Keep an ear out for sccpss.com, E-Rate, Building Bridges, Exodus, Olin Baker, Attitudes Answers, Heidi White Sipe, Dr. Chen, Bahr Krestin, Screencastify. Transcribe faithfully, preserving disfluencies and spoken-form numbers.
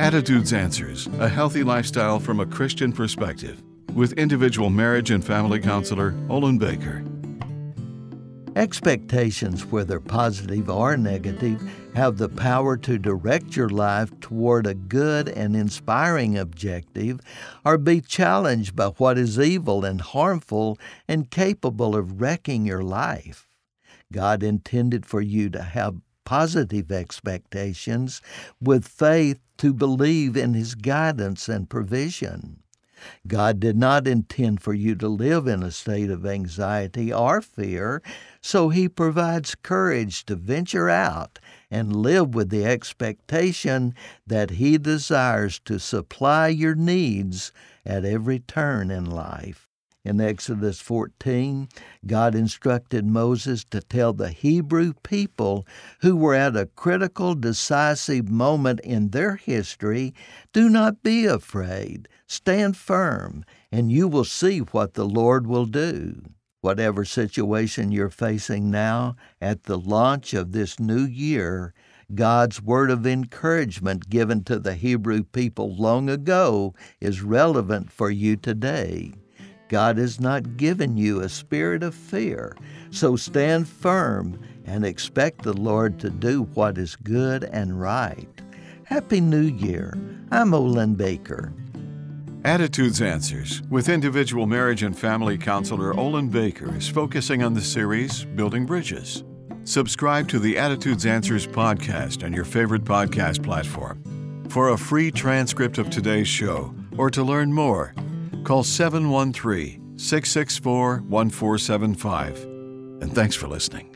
Attitudes Answers, a healthy lifestyle from a Christian perspective, with individual marriage and family counselor Olin Baker. Expectations, whether positive or negative, have the power to direct your life toward a good and inspiring objective, or be challenged by what is evil and harmful and capable of wrecking your life. God intended for you to have positive expectations with faith to believe in His guidance and provision. God did not intend for you to live in a state of anxiety or fear, so He provides courage to venture out and live with the expectation that He desires to supply your needs at every turn in life. In Exodus fourteen, God instructed Moses to tell the Hebrew people, who were at a critical, decisive moment in their history, "Do not be afraid. Stand firm, and you will see what the Lord will do." Whatever situation you're facing now, at the launch of this new year, God's word of encouragement given to the Hebrew people long ago is relevant for you today. God has not given you a spirit of fear, so stand firm and expect the Lord to do what is good and right. Happy New Year. I'm Olin Baker. Attitudes Answers with individual marriage and family counselor Olin Baker is focusing on the series Building Bridges. Subscribe to the Attitudes Answers podcast on your favorite podcast platform. For a free transcript of today's show or to learn more, call seven one three, six six four, one four seven five. And thanks for listening.